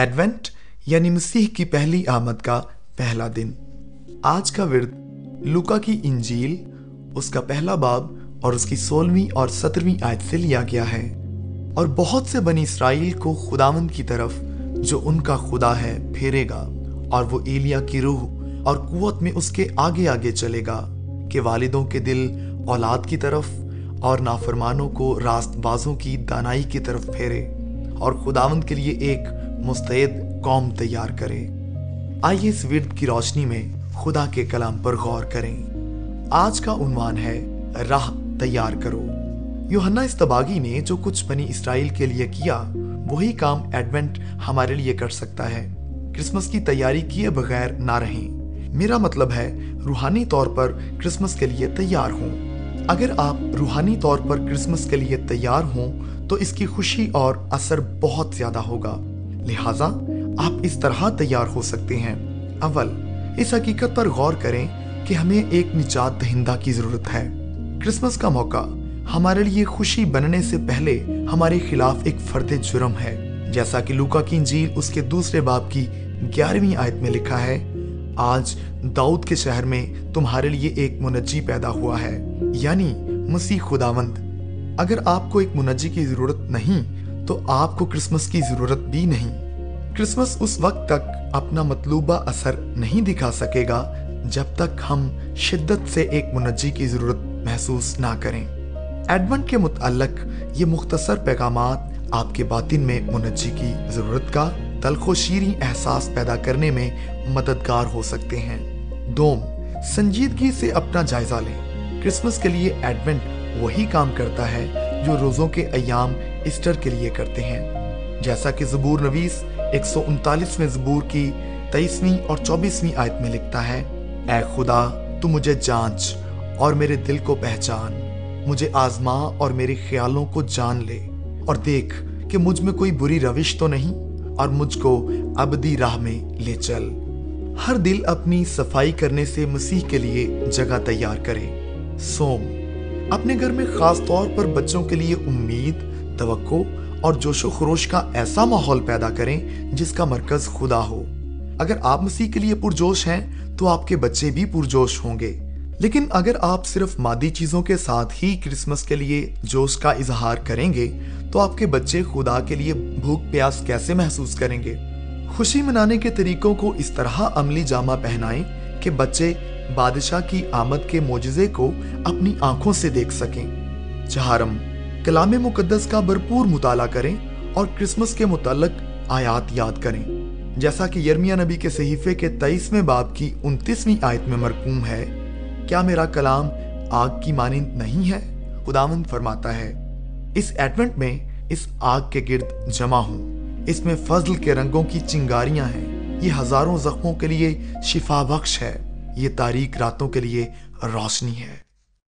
Advent یعنی مسیح کی پہلی آمد کا پہلا دن۔ آج کا ورد لوکا کی انجیل اس کا پہلا باب اور اس کی 16ویں اور 17ویں آیت سے لیا گیا ہے، اور بہت سے بنی اسرائیل کو خداوند کی طرف جو ان کا خدا ہے پھیرے گا، اور وہ ایلیا کی روح اور قوت میں اس کے آگے آگے چلے گا کہ والدوں کے دل اولاد کی طرف اور نافرمانوں کو راست بازوں کی دانائی کی طرف پھیرے اور خداوند کے لیے ایک مستعد قوم تیار کرے۔ آئیے اس ورد کی روشنی میں خدا کے کلام پر غور کریں۔ آج کا عنوان ہے راہ تیار کرو۔ یوحنہ اصطباغی نے جو کچھ بنی اسرائیل کے لیے کیا وہی کام ایڈونٹ ہمارے لیے کر سکتا ہے۔ کرسمس کی تیاری کیے بغیر نہ رہیں، میرا مطلب ہے روحانی طور پر کرسمس کے لیے تیار ہوں۔ اگر آپ روحانی طور پر کرسمس کے لیے تیار ہوں تو اس کی خوشی اور اثر بہت زیادہ ہوگا، لہٰذا آپ اس طرح تیار ہو سکتے ہیں۔ اول، اس حقیقت پر غور کریں کہ ہمیں ایک نجات دہندہ کی ضرورت ہے۔ کرسمس کا موقع ہمارے لیے خوشی بننے سے پہلے ہمارے خلاف ایک فرد جرم ہے، جیسا کہ لوکا کی انجیل اس کے 2 باب کی 11ویں آیت میں لکھا ہے، آج داؤد کے شہر میں تمہارے لیے ایک منجی پیدا ہوا ہے، یعنی مسیح خداوند۔ اگر آپ کو ایک منجی کی ضرورت نہیں تو آپ کو کرسمس کی ضرورت بھی نہیں۔ کرسمس اس وقت تک اپنا مطلوبہ اثر نہیں دکھا سکے گا جب تک ہم شدت سے ایک منجی کی ضرورت محسوس نہ کریں۔ ایڈونٹ کے متعلق یہ مختصر پیغامات آپ کے باطن میں منجی کی ضرورت کا تلخ و شیریں احساس پیدا کرنے میں مددگار ہو سکتے ہیں۔ دوم، سنجیدگی سے اپنا جائزہ لیں۔ کرسمس کے لیے ایڈونٹ وہی کام کرتا ہے جو روزوں کے ایام ایسٹر کے لیے کرتے ہیں، جیسا کہ زبور نویس 139ویں زبور کی 23ویں اور 24ویں آیت میں لکھتا ہے، اے خدا تو مجھے جانچ اور میرے دل کو پہچان، مجھے آزما اور میرے خیالوں کو جان لے، اور دیکھ کہ مجھ میں کوئی بری روش تو نہیں، اور مجھ کو ابدی راہ میں لے چل۔ ہر دل اپنی صفائی کرنے سے مسیح کے لیے جگہ تیار کرے۔ سوم، اپنے گھر میں خاص طور پر بچوں کے لیے امید، توقع اور جوش و خروش کا ایسا ماحول پیدا کریں جس کا مرکز خدا ہو۔ اگر آپ مسیح کے لیے پرجوش ہیں تو آپ کے بچے بھی پرجوش ہوں گے، لیکن اگر آپ صرف مادی چیزوں کے ساتھ ہی کرسمس کے لیے جوش کا اظہار کریں گے تو آپ کے بچے خدا کے لیے بھوک پیاس کیسے محسوس کریں گے؟ خوشی منانے کے طریقوں کو اس طرح عملی جامہ پہنائیں کہ بچے بادشاہ کی آمد کے معجزے کو اپنی آنکھوں سے دیکھ سکیں۔ چہارم، کلام مقدس کا بھرپور مطالعہ کریں اور کرسمس کے متعلق آیات یاد کریں، جیسا کہ یرمیا نبی کے صحیفے کے 23ویں باب کی 29ویں آیت میں مرقوم ہے، کیا میرا کلام آگ کی مانند نہیں ہے؟ خداوند فرماتا ہے، اس ایڈونٹ میں اس آگ کے گرد جمع ہوں، اس میں فضل کے رنگوں کی چنگاریاں ہیں، یہ ہزاروں زخموں کے لیے شفا بخش ہے، یہ تاریک راتوں کے لیے روشنی ہے۔